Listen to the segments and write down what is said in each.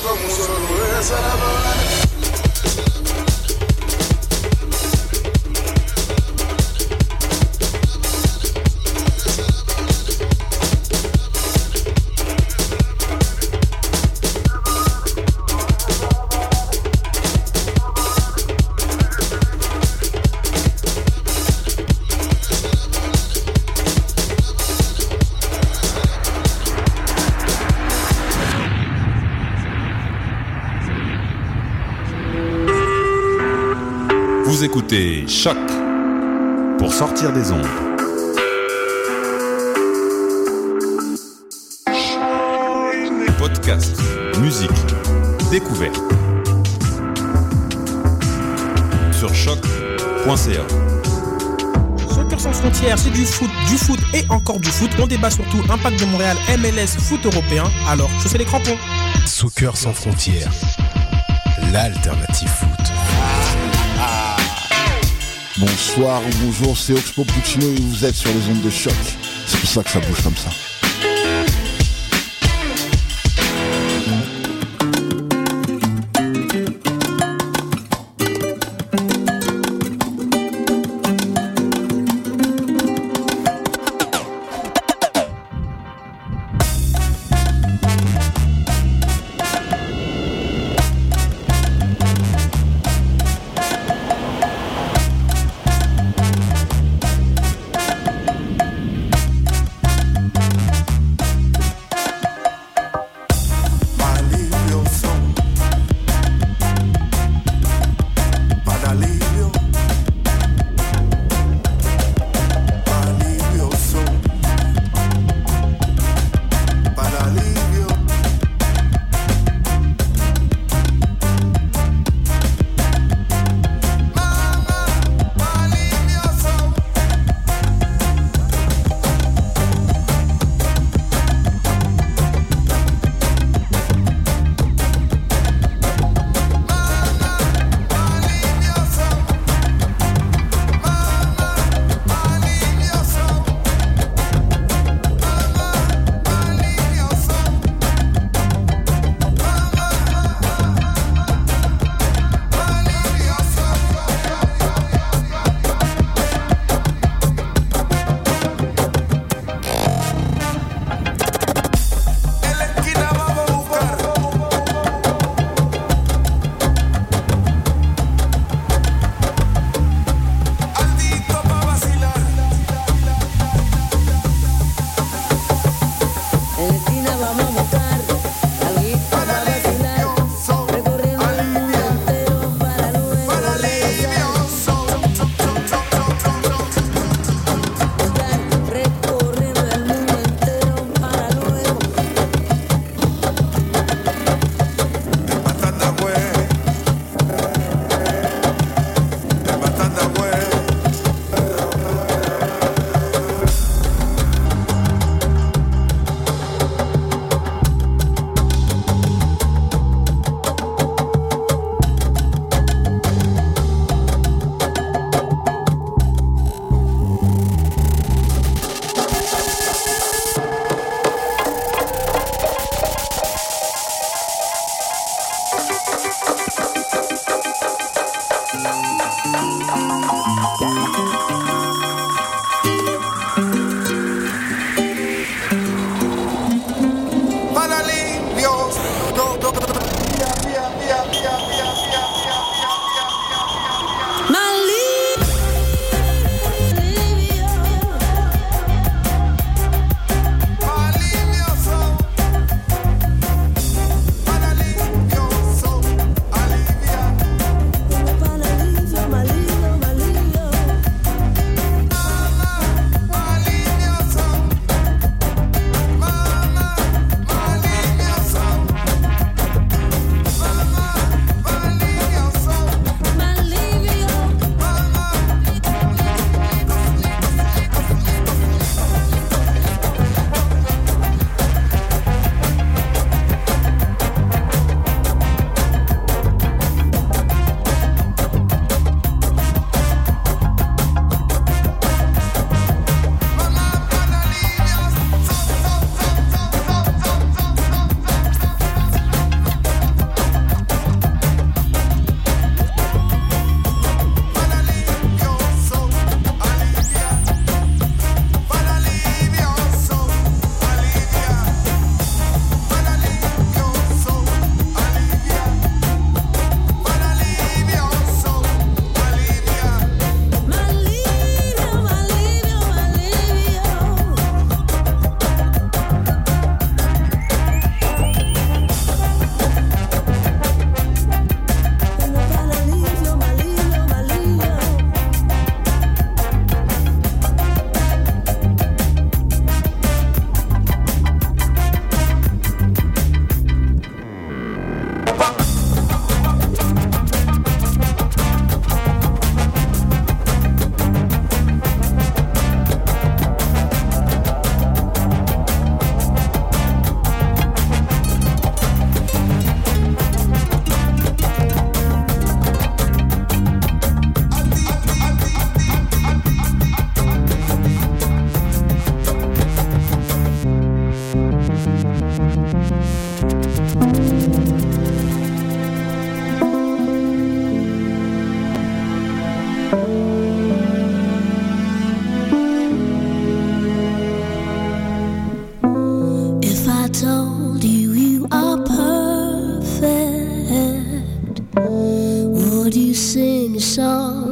como un solo lugar a la volar. Vous écoutez Choc pour sortir des ondes. Podcast, musique, découverte. Sur choc.ca. 100% frontières, c'est du foot et encore du foot. On débat surtout Impact de Montréal, MLS, foot européen. Alors, chaussez les crampons. Soccer sans frontières, l'alternative foot. Bonsoir ou bonjour, c'est Oxpo Boutiné et vous êtes sur les ondes de Choc. C'est pour ça que ça bouge comme ça.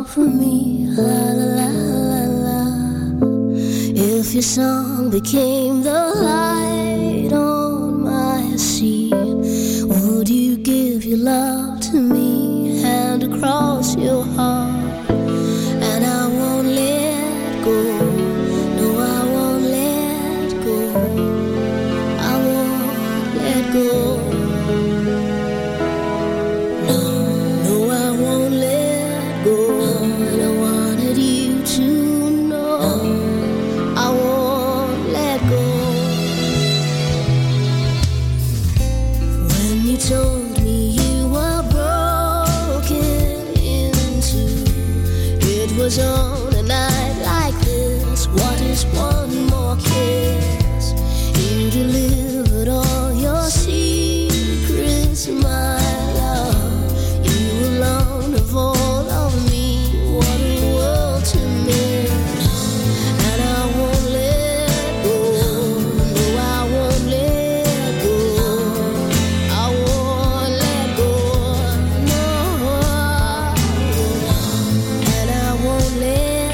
for me, la la la la la. If your song became the light on my sea, would you give your love to me and across your heart? On a night like this, what is one more kiss? You delivered all your secrets, my love. You alone of all of me, what a world to miss. And I won't let go, no I won't let go, I won't let go, no I won't. And I won't let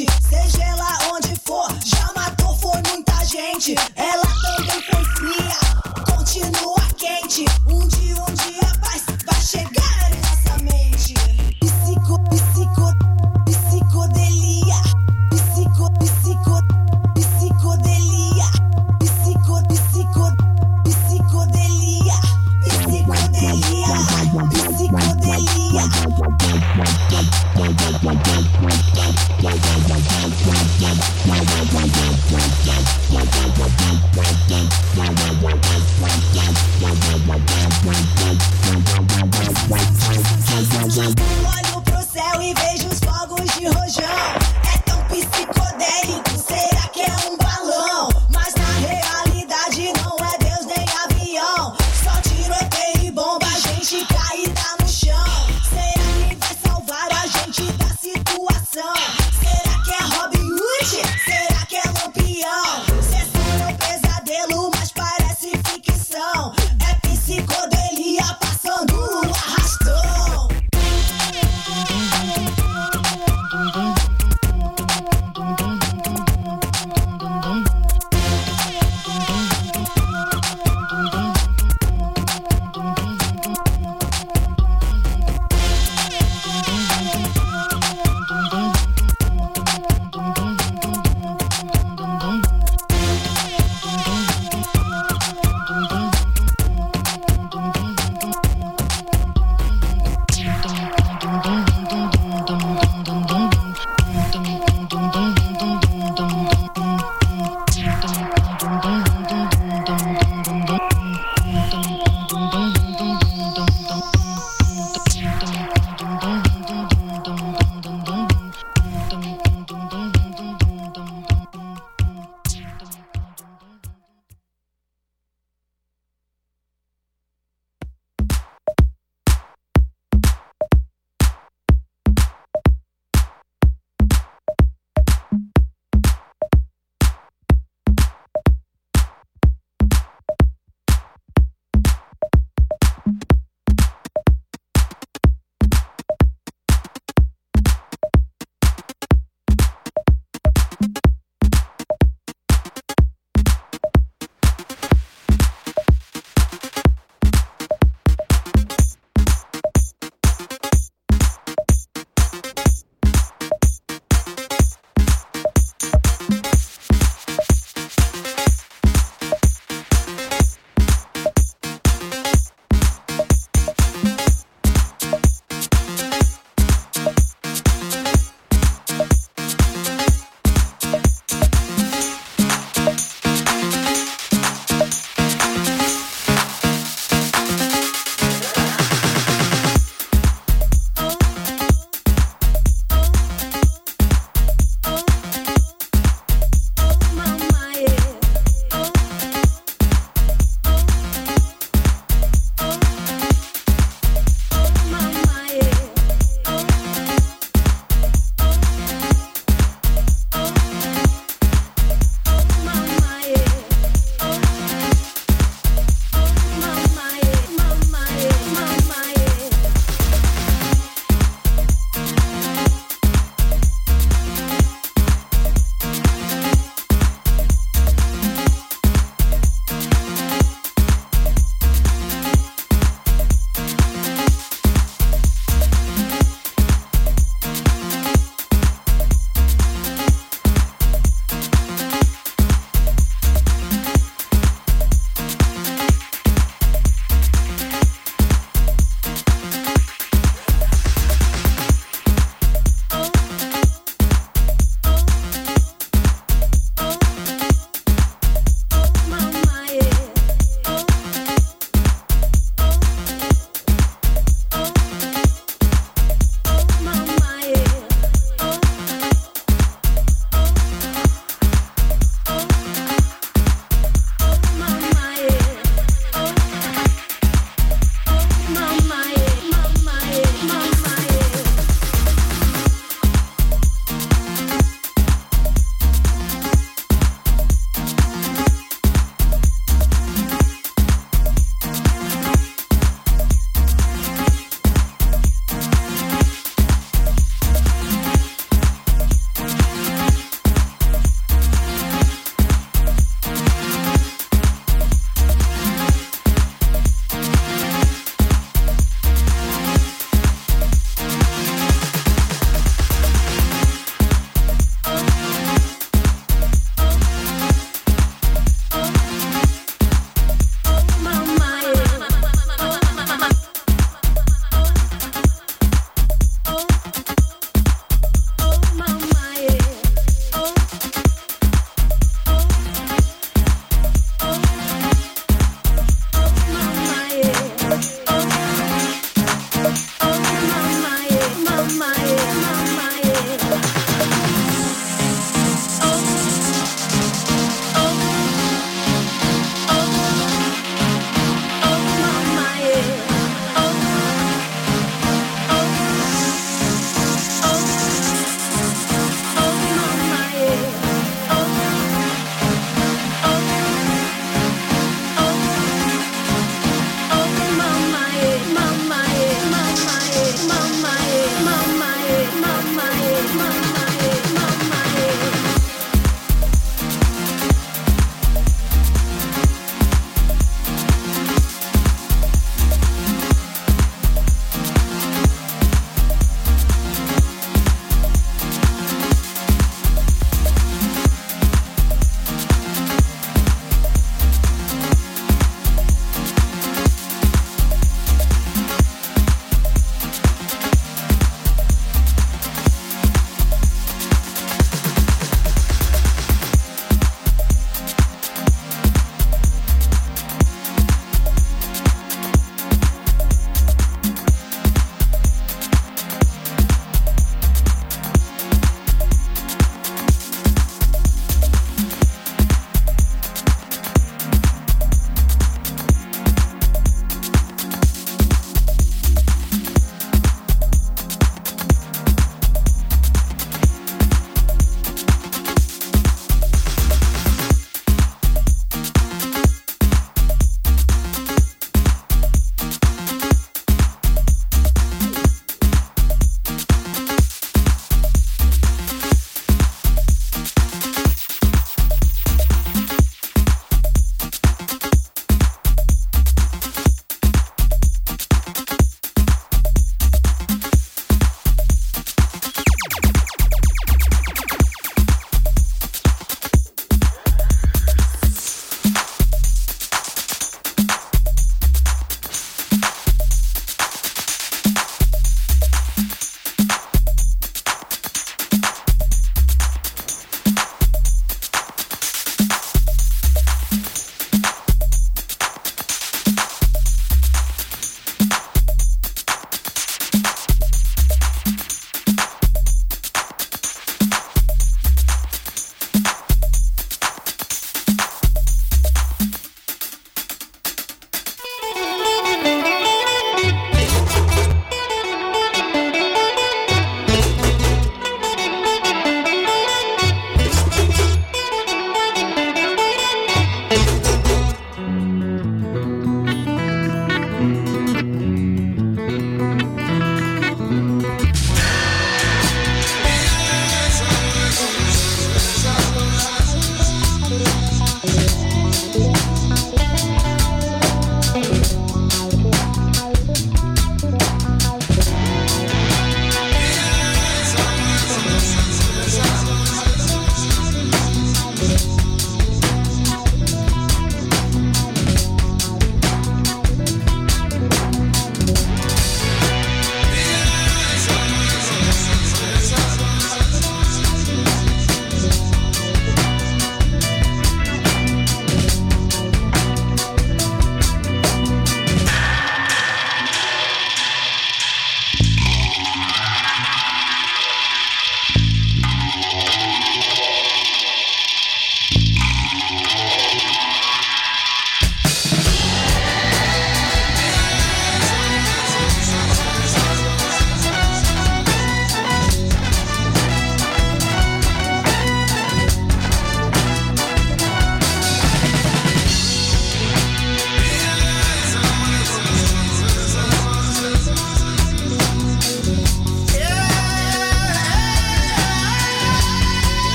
Seja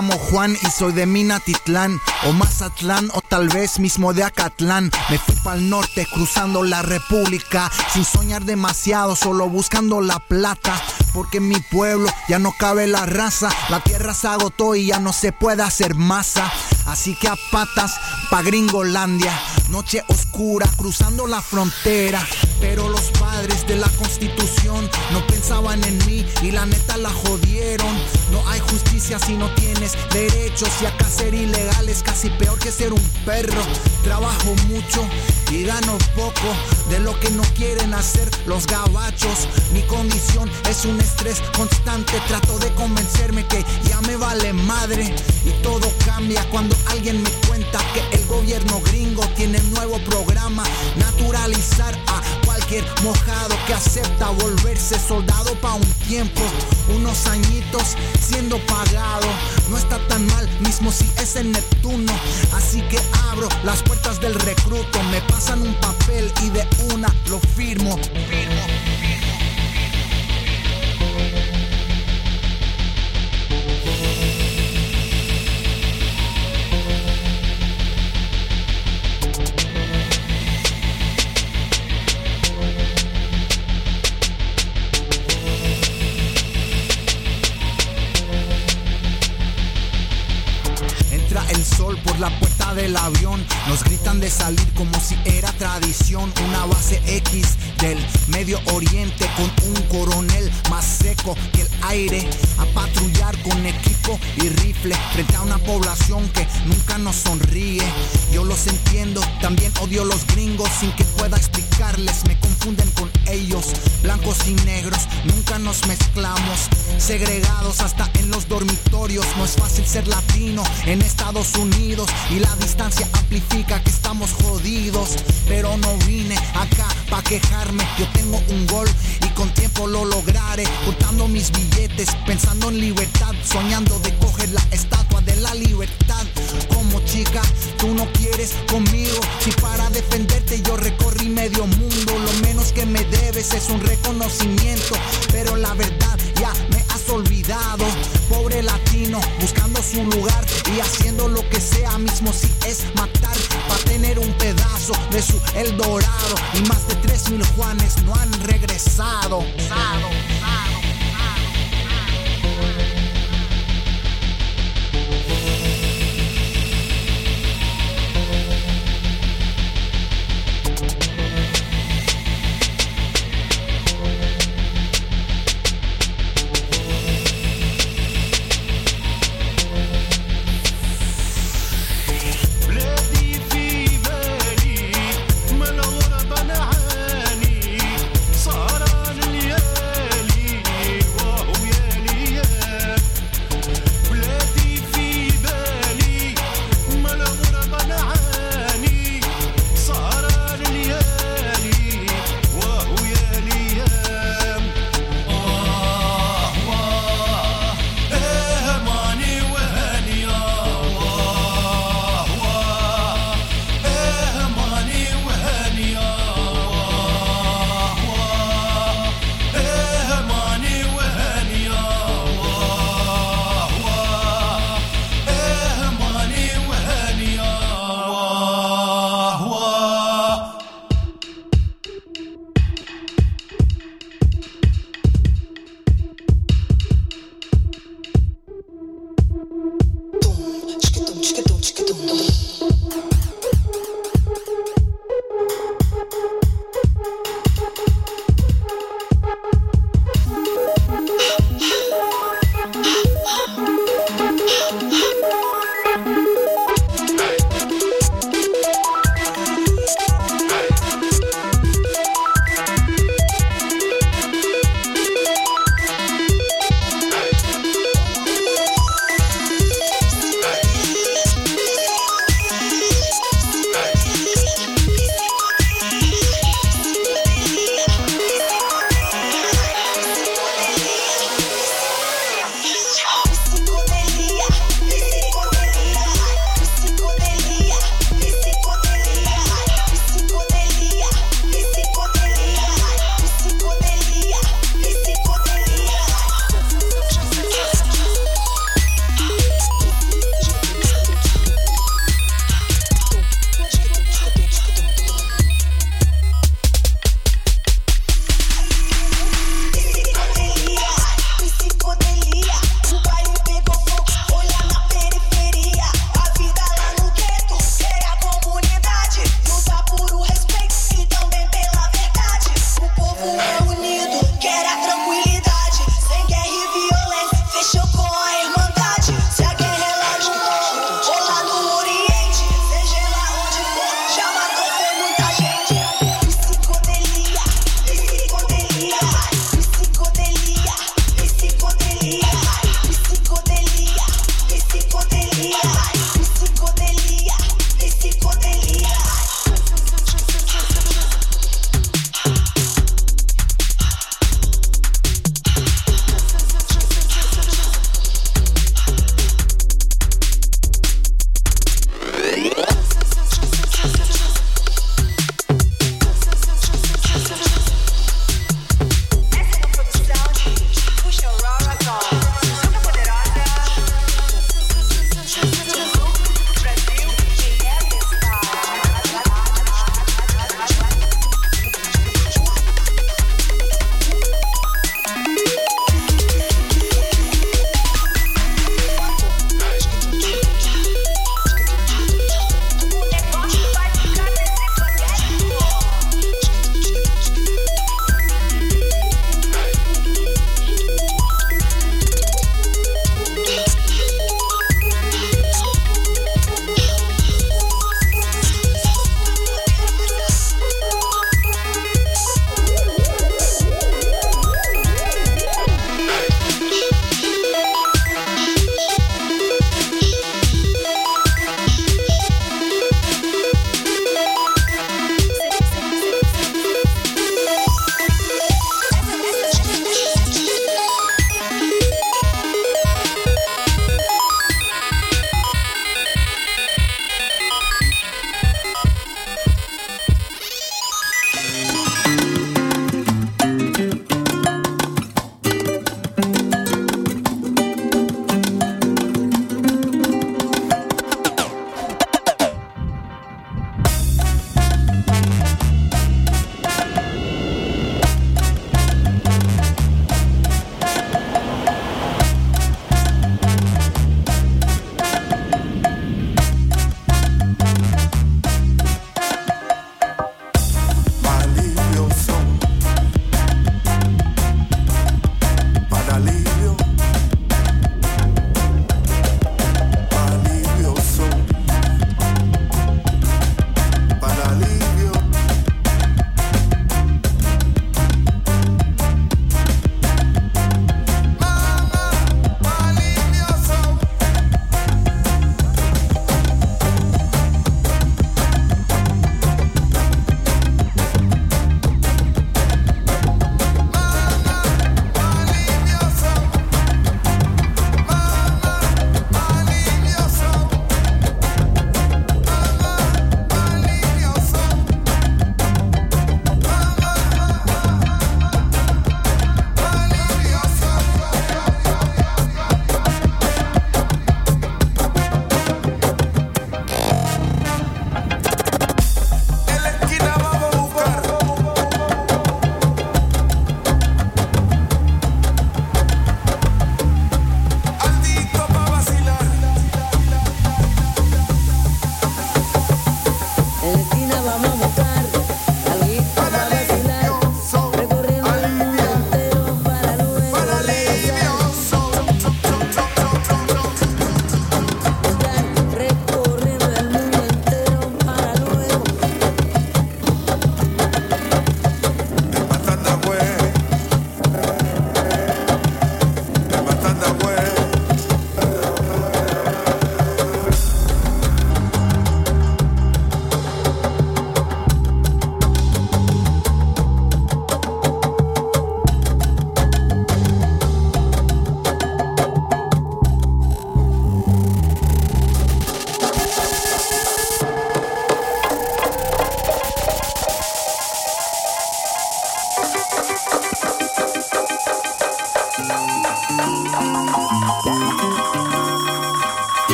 llamo Juan y soy de Minatitlán o Mazatlán o tal vez mismo de Acatlán. Me fui pa'l norte cruzando la república sin soñar demasiado, solo buscando la plata. Porque en mi pueblo ya no cabe la raza, la tierra se agotó y ya no se puede hacer masa. Así que a patas pa' Gringolandia, noche oscura cruzando la frontera. Pero los padres de la Constitución no pensaban en mí y la neta la jodieron. No hay justicia si no tienes derechos, y acá ser ilegal es casi peor que ser un perro. Trabajo mucho y gano poco de lo que no quieren hacer los gabachos. Mi condición es un estrés constante, trato de convencerme que ya me vale madre. Y todo cambia cuando alguien me cuenta que el gobierno gringo tiene un nuevo programa: naturalizar a cualquier mojado que acepta volverse soldado pa' un tiempo, unos añitos siendo pagado. No está tan mal, mismo si es en Neptuno. Así que abro las puertas del recruto, me pasan un papel y de una lo firmo. Por la puerta del avión nos gritan de salir como si era tradición. Una base X del Medio Oriente con un coronel más seco que el aire, a patrullar con equipo y rifle frente a una población que nunca nos sonríe. Yo los entiendo, también odio a los gringos sin que pueda explicarles, me confunden con ellos. Blancos y negros, nunca nos mezclamos, segregados hasta en los dormitorios. No es fácil ser latino en Estados Unidos y la distancia amplifica que estamos jodidos. Pero no vine acá pa' quejarme, yo tengo un gol y con tiempo lo lograré. Juntando mis billetes, pensando en libertad, soñando de coger la estatua de la libertad. Como chica, tú no quieres conmigo, si para defenderte yo recorrí medio mundo. Lo menos que me debes es un reconocimiento, pero la verdad ya me has olvidado. Pobre latino, buscando su lugar y haciendo lo que sea, mismo si es matar, para tener un pedazo de su El Dorado. Y más de 3,000 Juanes no han regresado.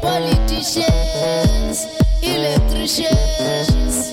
Politicians, electricians.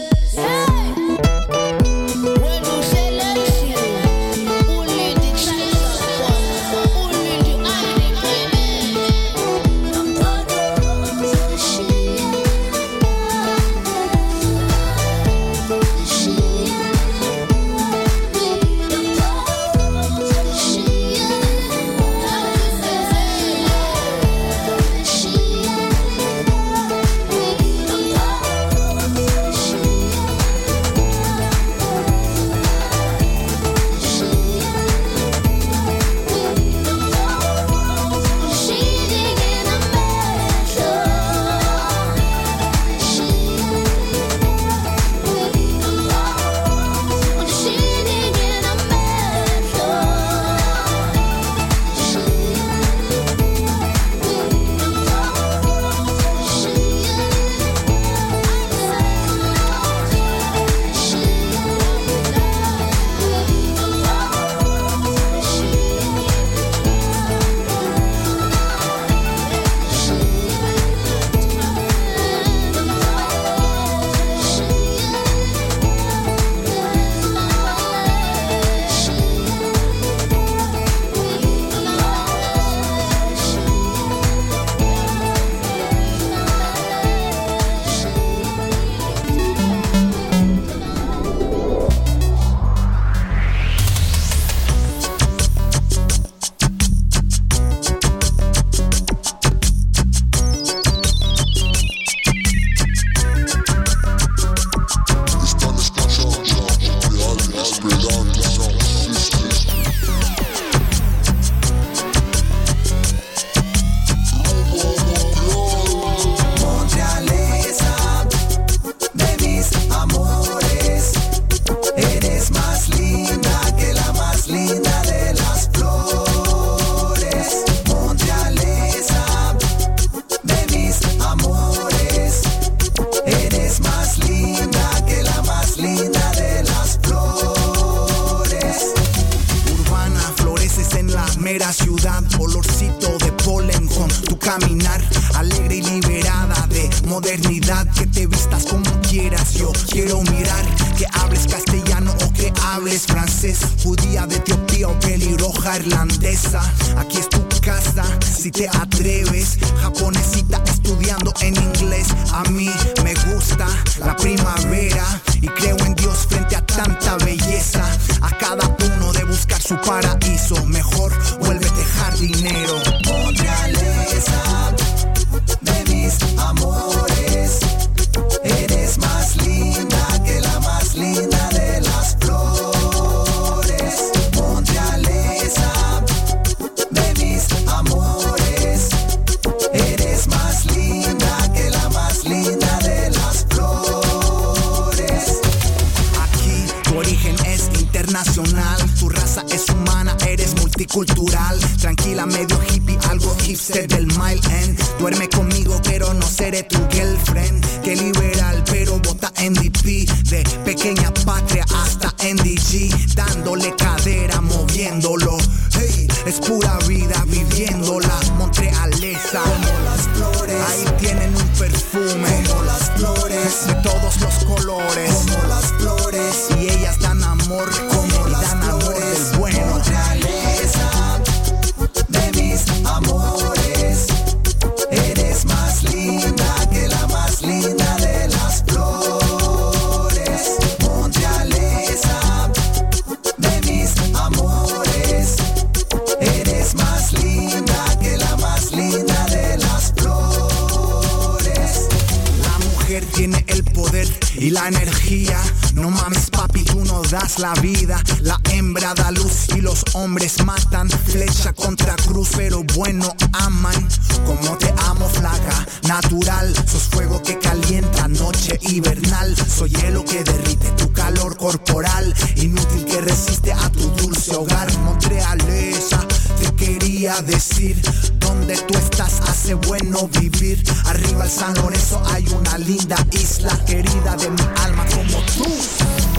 Arriba el San Lorenzo hay una linda isla querida de mi alma como tú.